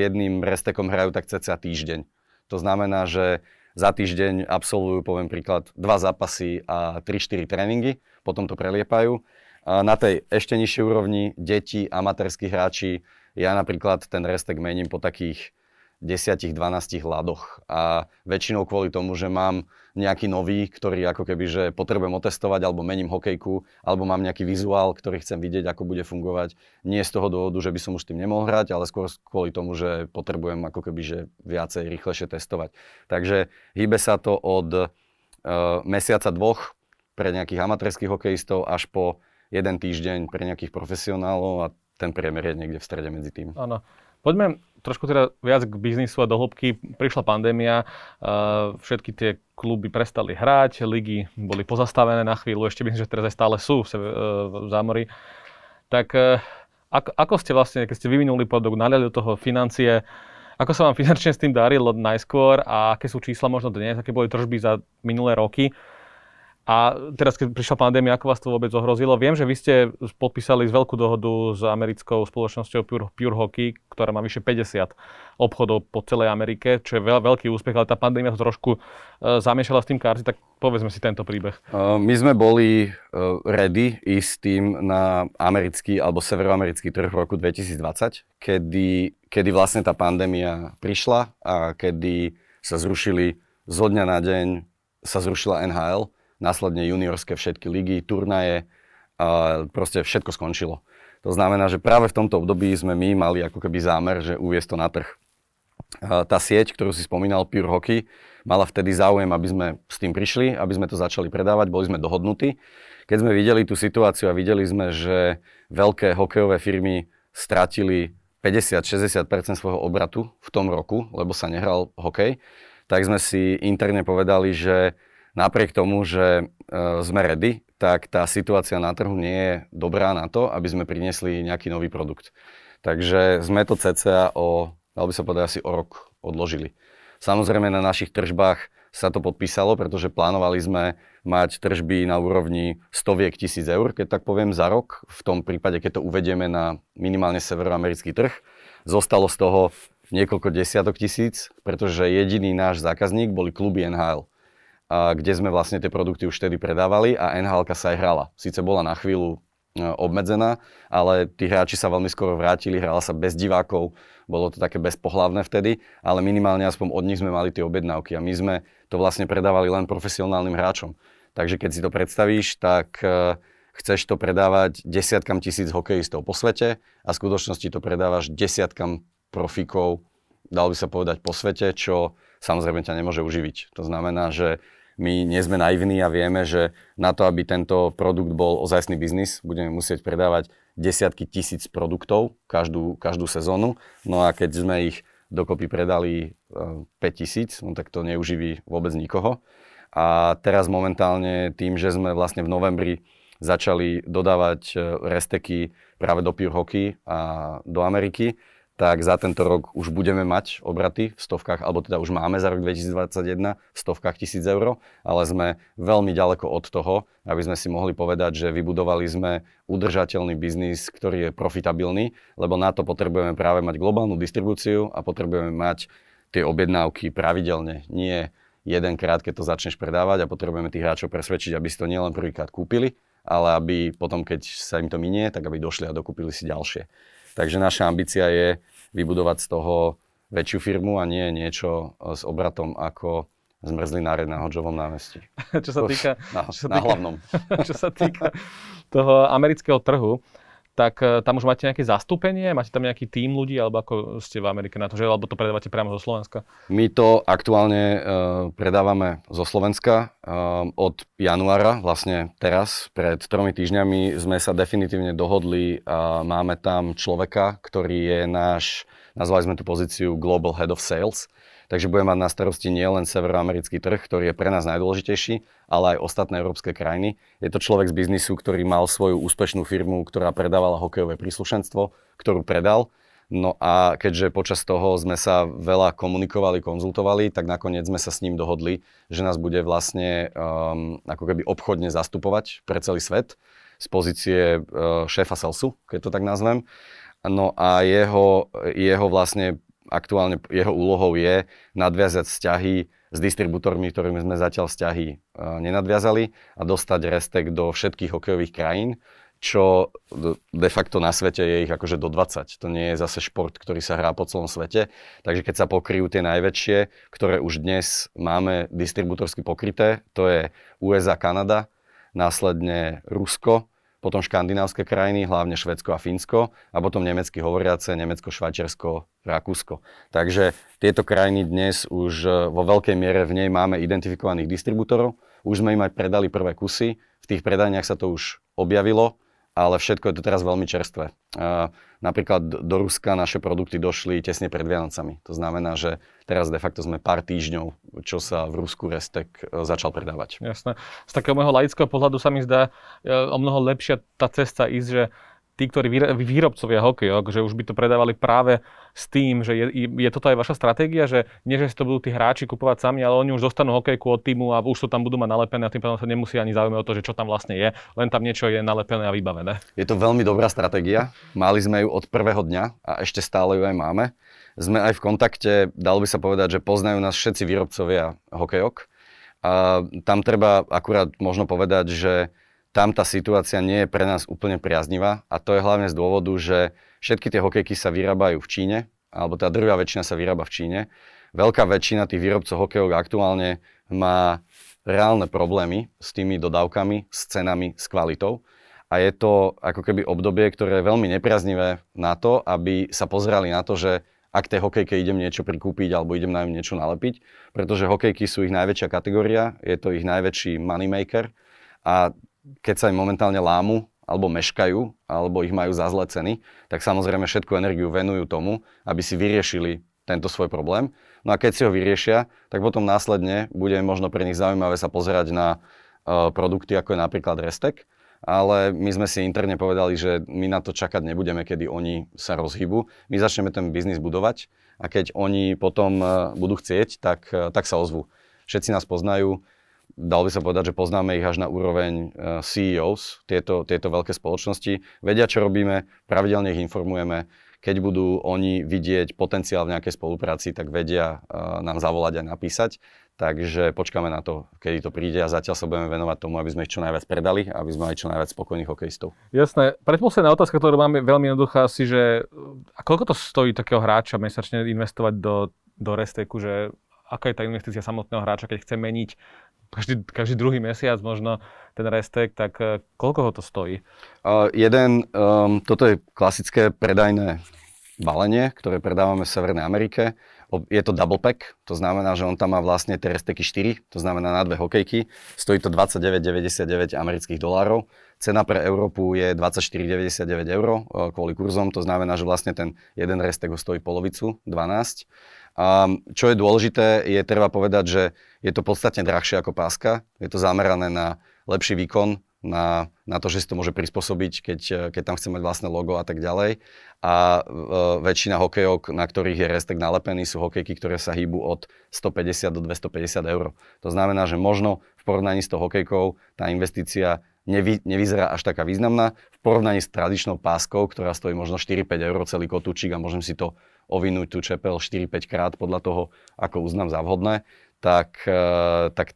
jedným Restekom hrajú tak cca týždeň. To znamená, že za týždeň absolvujú, poviem príklad, 2 zápasy a 3-4 tréningy, potom to preliepajú. Na tej ešte nižšej úrovni deti, amatérski hráči, ja napríklad ten Restek mením po takých 10-12 ľadoch a väčšinou kvôli tomu, že mám nejaký nový, ktorý ako keby, že potrebujem otestovať, alebo mením hokejku, alebo mám nejaký vizuál, ktorý chcem vidieť, ako bude fungovať. Nie z toho dôvodu, že by som už tým nemohol hrať, ale skôr kvôli tomu, že potrebujem ako keby, že viacej, rýchlejšie testovať. Takže hýbe sa to od mesiaca dvoch pre nejakých amatérskych hokejistov až po jeden týždeň pre nejakých profesionálov a ten priemer je niekde v strede medzi tým. Áno. Poďme trošku teda viac k biznisu a do hĺbky. Prišla pandémia, všetky tie kluby prestali hrať, ligy boli pozastavené na chvíľu, ešte myslím, že teraz aj stále sú v zámori. Tak ako ste vlastne, keď ste vyvinuli produkt, naliali do toho financie, ako sa vám finančne s tým darilo najskôr a aké sú čísla možno dnes, aké boli tržby za minulé roky? A teraz, keď prišla pandémia, ako vás to vôbec ohrozilo? Viem, že vy ste podpísali veľkú dohodu s americkou spoločnosťou Pure Hockey, ktorá má vyše 50 obchodov po celej Amerike, čo je veľký úspech, ale tá pandémia to trošku zamiešala s tým karty, tak povedzme si tento príbeh. My sme boli ready ísť s tým na americký alebo severoamerický trh v roku 2020, kedy vlastne tá pandémia prišla a kedy sa zrušili zo dňa na deň, sa zrušila NHL, následne juniorské všetky ligy, turnaje, proste všetko skončilo. To znamená, že práve v tomto období sme my mali ako keby zámer, že uviesť to na trh. Tá sieť, ktorú si spomínal, Pure Hockey, mala vtedy záujem, aby sme s tým prišli, aby sme to začali predávať, boli sme dohodnutí. Keď sme videli tú situáciu a videli sme, že veľké hokejové firmy stratili 50-60% svojho obratu v tom roku, lebo sa nehral hokej, tak sme si interne povedali, že napriek tomu, že sme ready, tak tá situácia na trhu nie je dobrá na to, aby sme priniesli nejaký nový produkt. Takže sme to cca dal by sa povedať, asi o rok odložili. Samozrejme na našich tržbách sa to podpísalo, pretože plánovali sme mať tržby na úrovni 100-tisíc eur, keď tak poviem, za rok. V tom prípade, keď to uvedieme na minimálne severoamerický trh, zostalo z toho niekoľko desiatok tisíc, pretože jediný náš zákazník boli kluby NHL, kde sme vlastne tie produkty už vtedy predávali a NHL-ka sa aj hrala. Sice bola na chvíľu obmedzená, ale tí hráči sa veľmi skoro vrátili, hrala sa bez divákov, bolo to také bezpohlavné vtedy, ale minimálne aspoň od nich sme mali tie objednávky a my sme to vlastne predávali len profesionálnym hráčom. Takže keď si to predstavíš, tak chceš to predávať desiatkam tisíc hokejistov po svete a v skutočnosti to predávaš desiatkam profíkov, dalo by sa povedať, po svete, čo samozrejme ťa nemôže uživiť. To znamená, že my nie sme naivní a vieme, že na to, aby tento produkt bol ozajstný biznis, budeme musieť predávať desiatky tisíc produktov každú sezónu. No a keď sme ich dokopy predali 5 000, no tak to neuživí vôbec nikoho. A teraz momentálne tým, že sme vlastne v novembri začali dodávať Resteky práve do Pure Hockey a do Ameriky, tak za tento rok už budeme mať obraty v stovkách, alebo teda už máme za rok 2021 v stovkách 1,000 eur, ale sme veľmi ďaleko od toho, aby sme si mohli povedať, že vybudovali sme udržateľný biznis, ktorý je profitabilný, lebo na to potrebujeme práve mať globálnu distribúciu a potrebujeme mať tie objednávky pravidelne, nie jedenkrát, keď to začneš predávať, a potrebujeme tých hráčov presvedčiť, aby si to nielen prvýkrát kúpili, ale aby potom, keď sa im to minie, tak aby došli a dokúpili si ďalšie. Takže naša ambícia je vybudovať z toho väčšiu firmu a nie niečo s obratom ako zmrzlináre na Hodžovom námestí. Čo sa týka toho amerického trhu, tak tam už máte nejaké zastúpenie? Máte tam nejaký tím ľudí, alebo ako ste v Amerike na to, že? Alebo to predávate priamo zo Slovenska? My to aktuálne predávame zo Slovenska. Od januára, vlastne teraz, pred 3 týždňami sme sa definitívne dohodli. Máme tam človeka, ktorý je náš, nazvali sme tú pozíciu Global Head of Sales. Takže budeme mať na starosti nielen severoamerický trh, ktorý je pre nás najdôležitejší, ale aj ostatné európske krajiny. Je to človek z biznisu, ktorý mal svoju úspešnú firmu, ktorá predávala hokejové príslušenstvo, ktorú predal. No a keďže počas toho sme sa veľa komunikovali, konzultovali, tak nakoniec sme sa s ním dohodli, že nás bude vlastne ako keby obchodne zastupovať pre celý svet z pozície šéfa salesu, keď to tak nazvem. No a jeho vlastne aktuálne jeho úlohou je nadviazať vzťahy s distribútormi, ktorými sme zatiaľ vzťahy nenadviazali, a dostať Restek do všetkých hokejových krajín, čo de facto na svete je ich akože do 20. To nie je zase šport, ktorý sa hrá po celom svete. Takže keď sa pokryjú tie najväčšie, ktoré už dnes máme distribútorsky pokryté, to je USA, Kanada, následne Rusko, potom škandinávske krajiny, hlavne Švédsko a Fínsko, a potom nemecky hovoriace, Nemecko, Švajčiarsko, Rakúsko. Takže tieto krajiny dnes už vo veľkej miere v nej máme identifikovaných distribútorov. Už sme im aj predali prvé kusy, v tých predajniach sa to už objavilo, ale všetko je to teraz veľmi čerstvé. Napríklad do Ruska naše produkty došli tesne pred Vianocami. To znamená, že teraz de facto sme pár týždňov, čo sa v Rusku Restek začal predávať. Jasné. Z takého môjho laického pohľadu sa mi zdá o mnoho lepšia tá cesta ísť, že tí, ktorí výrobcovia hokejok, že už by to predávali práve s tým, že je toto aj vaša stratégia, že nie, že si to budú tí hráči kupovať sami, ale oni už dostanú hokejku od týmu a už to tam budú mať nalepené, a tým pádom sa nemusí ani zaujímať o to, že čo tam vlastne je, len tam niečo je nalepené a vybavené. Je to veľmi dobrá stratégia, mali sme ju od prvého dňa a ešte stále ju aj máme. Sme aj v kontakte, dalo by sa povedať, že poznajú nás všetci výrobcovia hokejok. A tam treba akurát možno povedať, že tam tá situácia nie je pre nás úplne priaznivá, a to je hlavne z dôvodu, že všetky tie hokejky sa vyrábajú v Číne, alebo tá drvivá väčšina sa vyrába v Číne. Veľká väčšina tých výrobcov hokejov aktuálne má reálne problémy s tými dodávkami, s cenami, s kvalitou, a je to ako keby obdobie, ktoré je veľmi nepriaznivé na to, aby sa pozerali na to, že ak tej hokejke idem niečo prikúpiť alebo idem na niečo nalepiť, pretože hokejky sú ich najväčšia kategória, je to ich najväčší moneymaker, a keď sa im momentálne lámu, alebo meškajú, alebo ich majú za zlé ceny, tak samozrejme všetku energiu venujú tomu, aby si vyriešili tento svoj problém. No a keď si ho vyriešia, tak potom následne bude možno pre nich zaujímavé sa pozerať na produkty, ako je napríklad Restek, ale my sme si interne povedali, že my na to čakať nebudeme, kedy oni sa rozhýbu. My začneme ten biznis budovať, a keď oni potom budú chcieť, tak sa ozvú. Všetci nás poznajú. Dalo by sa povedať, že poznáme ich až na úroveň CEOs, tieto veľké spoločnosti. Vedia, čo robíme, pravidelne ich informujeme. Keď budú oni vidieť potenciál v nejakej spolupráci, tak vedia nám zavolať a napísať. Takže počkáme na to, kedy to príde, a zatiaľ sa budeme venovať tomu, aby sme ich čo najviac predali, aby sme mali čo najviac spokojných hokejistov. Jasné. Predposledná otázka, ktorú máme, veľmi jednoduchá asi, že a koľko to stojí takého hráča mesačne investovať do Resteku, že aká je tá investícia samotného hráča, keď chce meniť každý druhý mesiac možno ten Restek, tak koľko ho to stojí? Toto je klasické predajné balenie, ktoré predávame v Severnej Amerike. Je to double pack, to znamená, že on tam má vlastne tie Resteky 4, to znamená na 2 hokejky. Stojí to $29.99 amerických dolárov. Cena pre Európu je €24.99 kvôli kurzom, to znamená, že vlastne ten jeden Restek ho stojí polovicu, 12. Čo je dôležité, je treba povedať, že je to podstatne drahšie ako páska. Je to zamerané na lepší výkon, na to, že si to môže prispôsobiť, keď tam chce mať vlastné logo a tak ďalej. A väčšina hokejok, na ktorých je Restek nalepený, sú hokejky, ktoré sa hýbu od 150 do 250 eur. To znamená, že možno v porovnaní s tou hokejkou tá investícia nevyzerá až taká významná. V porovnaní s tradičnou páskou, ktorá stojí možno 4-5 eur celý kotúčik a môžem si to ovinúť tú čepel 4-5 krát podľa toho, ako uznám za vhodné, tak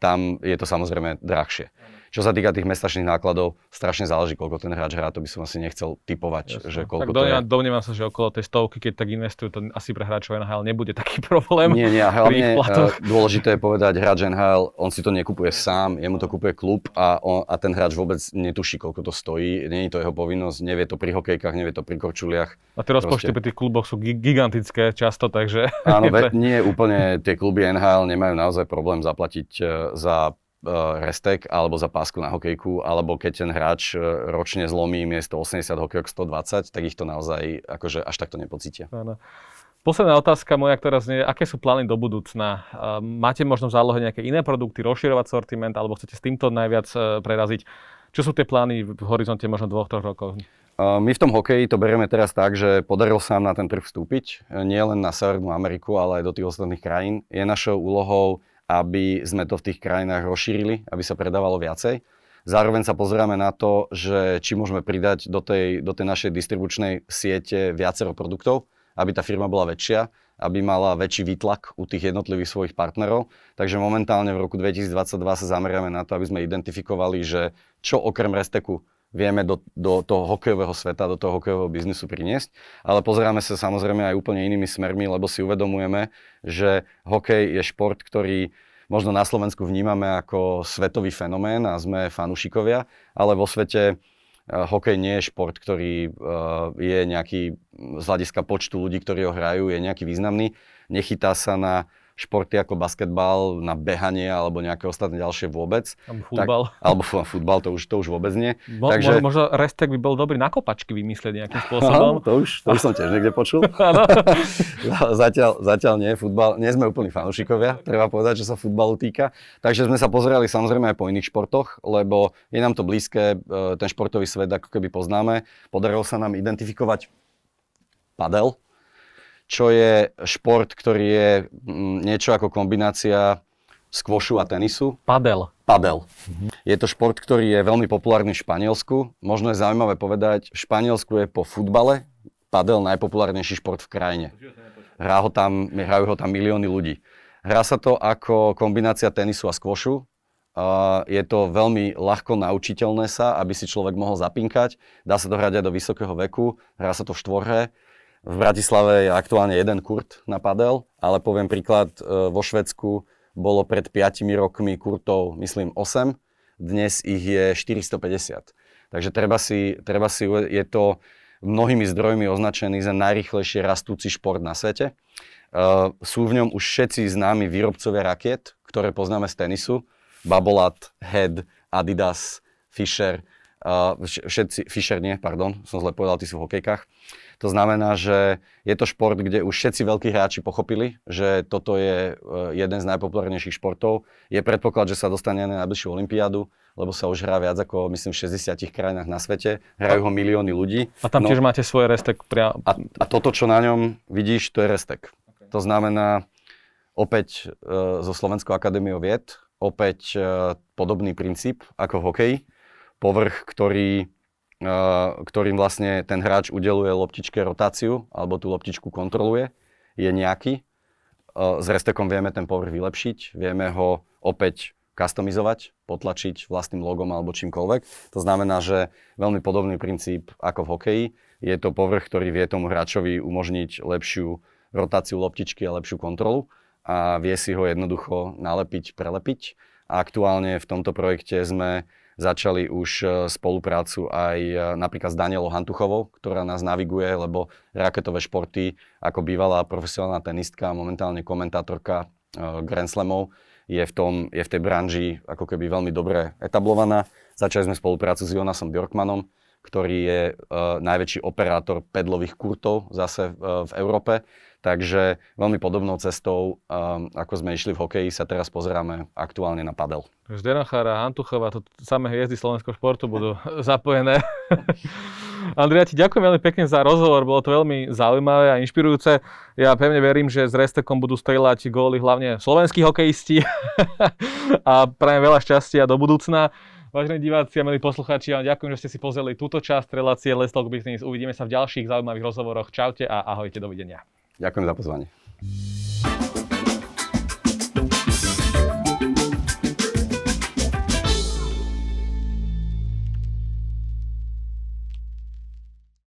tam je to samozrejme drahšie. Čo sa týka tých mesačných nákladov, strašne záleží, koľko ten hráč hrá, to by som asi nechcel tipovať, že koľko tak to je. Domnievam sa, že okolo tej stovky, keď tak investujú, to asi pre hráčov NHL nebude taký problém. Nie, hlavne dôležité je povedať, hráč NHL, on si to nekupuje sám, jemu to kupuje klub a ten hráč vôbec netuší, koľko to stojí, nie je to jeho povinnosť, nevie to pri hokejkách, nevie to pri korčuliach. A tie rozpočty pri tých kluboch sú gigantické často, takže... Áno, nie úplne tie kluby NHL nemajú naozaj problém zaplatiť za Restek alebo za pásku na hokejku, alebo keď ten hráč ročne zlomí miesto 80 hokejok 120, tak ich to naozaj akože až takto nepocítia. Áno. Posledná otázka moja, ktorá znie, aké sú plány do budúcna? Máte možno v zálohe nejaké iné produkty, rozširovať sortiment, alebo chcete s týmto najviac preraziť? Čo sú tie plány v horizonte možno 2-3 rokov? My v tom hokeji to berieme teraz tak, že podarilo sa nám na ten trh vstúpiť, nie len na Severnú Ameriku, ale aj do tých ostatných krajín. Je našou úlohou, aby sme to v tých krajinách rozšírili, aby sa predávalo viacej. Zároveň sa pozeráme na to, že či môžeme pridať do tej našej distribučnej siete viacero produktov, aby tá firma bola väčšia, aby mala väčší výtlak u tých jednotlivých svojich partnerov. Takže momentálne v roku 2022 sa zameriame na to, aby sme identifikovali, že čo okrem Resteku vieme do toho hokejového sveta, do toho hokejového biznisu priniesť. Ale pozeráme sa samozrejme aj úplne inými smermi, lebo si uvedomujeme, že hokej je šport, ktorý možno na Slovensku vnímame ako svetový fenomén a sme fanúšikovia, ale vo svete hokej nie je šport, ktorý je nejaký, z hľadiska počtu ľudí, ktorí ho hrajú, je nejaký významný. Nechytá sa na športy ako basketbal, na behanie alebo nejaké ostatné ďalšie vôbec. Alebo futbal, to už vôbec nie. Takže... Možno Restek by bol dobrý na kopačky vymyslieť nejakým spôsobom. Aha, to už som tiež niekde počul. Zatiaľ nie, futbal, nie sme úplní fanúšikovia, treba povedať, čo sa futbalu týka. Takže sme sa pozerali samozrejme aj po iných športoch, lebo je nám to blízke, ten športový svet ako keby poznáme. Podarilo sa nám identifikovať padel, čo je šport, ktorý je niečo ako kombinácia skvošu a tenisu. Padel. Je to šport, ktorý je veľmi populárny v Španielsku. Možno je zaujímavé povedať, v Španielsku je po futbale padel najpopulárnejší šport v krajine. Hrajú ho tam milióny ľudí. Hrá sa to ako kombinácia tenisu a skvošu. Je to veľmi ľahko naučiteľné sa, aby si človek mohol zapinkať. Dá sa to hrať aj do vysokého veku. Hrá sa to v štvorhre. V Bratislave je aktuálne jeden kurt na padel, ale poviem príklad, vo Švédsku bolo pred 5 rokmi kurtov, myslím, 8, dnes ich je 450. Takže treba si je to mnohými zdrojmi označený za najrýchlejšie rastúci šport na svete. Sú v ňom už všetci známi výrobcovia rakiet, ktoré poznáme z tenisu, Babolat, Head, Adidas, Fischer, tí sú v hokejkách. To znamená, že je to šport, kde už všetci veľkí hráči pochopili, že toto je jeden z najpopulárnejších športov. Je predpoklad, že sa dostane na najbližšiu olympiádu, lebo sa už hrá viac ako, myslím, v 60 krajinách na svete. Hrajú ho milióny ľudí. A tam tiež máte svoj Restek. A toto, čo na ňom vidíš, to je Restek. Okay. To znamená, opäť so Slovenskou akadémiou vied, opäť podobný princíp ako v hokeji. Povrch, ktorým vlastne ten hráč udeluje loptičke rotáciu, alebo tú loptičku kontroluje, je nejaký. S Restekom vieme ten povrch vylepšiť, vieme ho opäť customizovať, potlačiť vlastným logom alebo čímkoľvek. To znamená, že veľmi podobný princíp ako v hokeji. Je to povrch, ktorý vie tomu hráčovi umožniť lepšiu rotáciu loptičky a lepšiu kontrolu a vie si ho jednoducho nalepiť, prelepiť. A aktuálne v tomto projekte sme začali už spoluprácu aj napríklad s Danielou Hantuchovou, ktorá nás naviguje, lebo raketové športy, ako bývalá profesionálna tenistka, momentálne komentátorka Grand Slamov, je v tej branži ako keby veľmi dobre etablovaná. Začali sme spoluprácu s Jonasom Björkmanom, ktorý je najväčší operátor pedlových kurtov zase v Európe. Takže veľmi podobnou cestou, ako sme išli v hokeji, sa teraz pozeráme aktuálne na padel. Zdeno Chára, Hantuchová, to samé hviezdy slovenského športu budú zapojené. Andreja, ti ďakujem veľmi pekne za rozhovor, bolo to veľmi zaujímavé a inšpirujúce. Ja pevne verím, že s Restekom budú strieľať góly hlavne slovenskí hokejisti a prajem veľa šťastia do budúcna. Vážení diváci a milí poslucháči, ja vám ďakujem, že ste si pozreli túto časť relácie Let's Talk Business. Uvidíme sa v ďalších zaujímavých rozhovoroch. Čaute a ahojte, dovidenia. Ďakujem za pozvanie.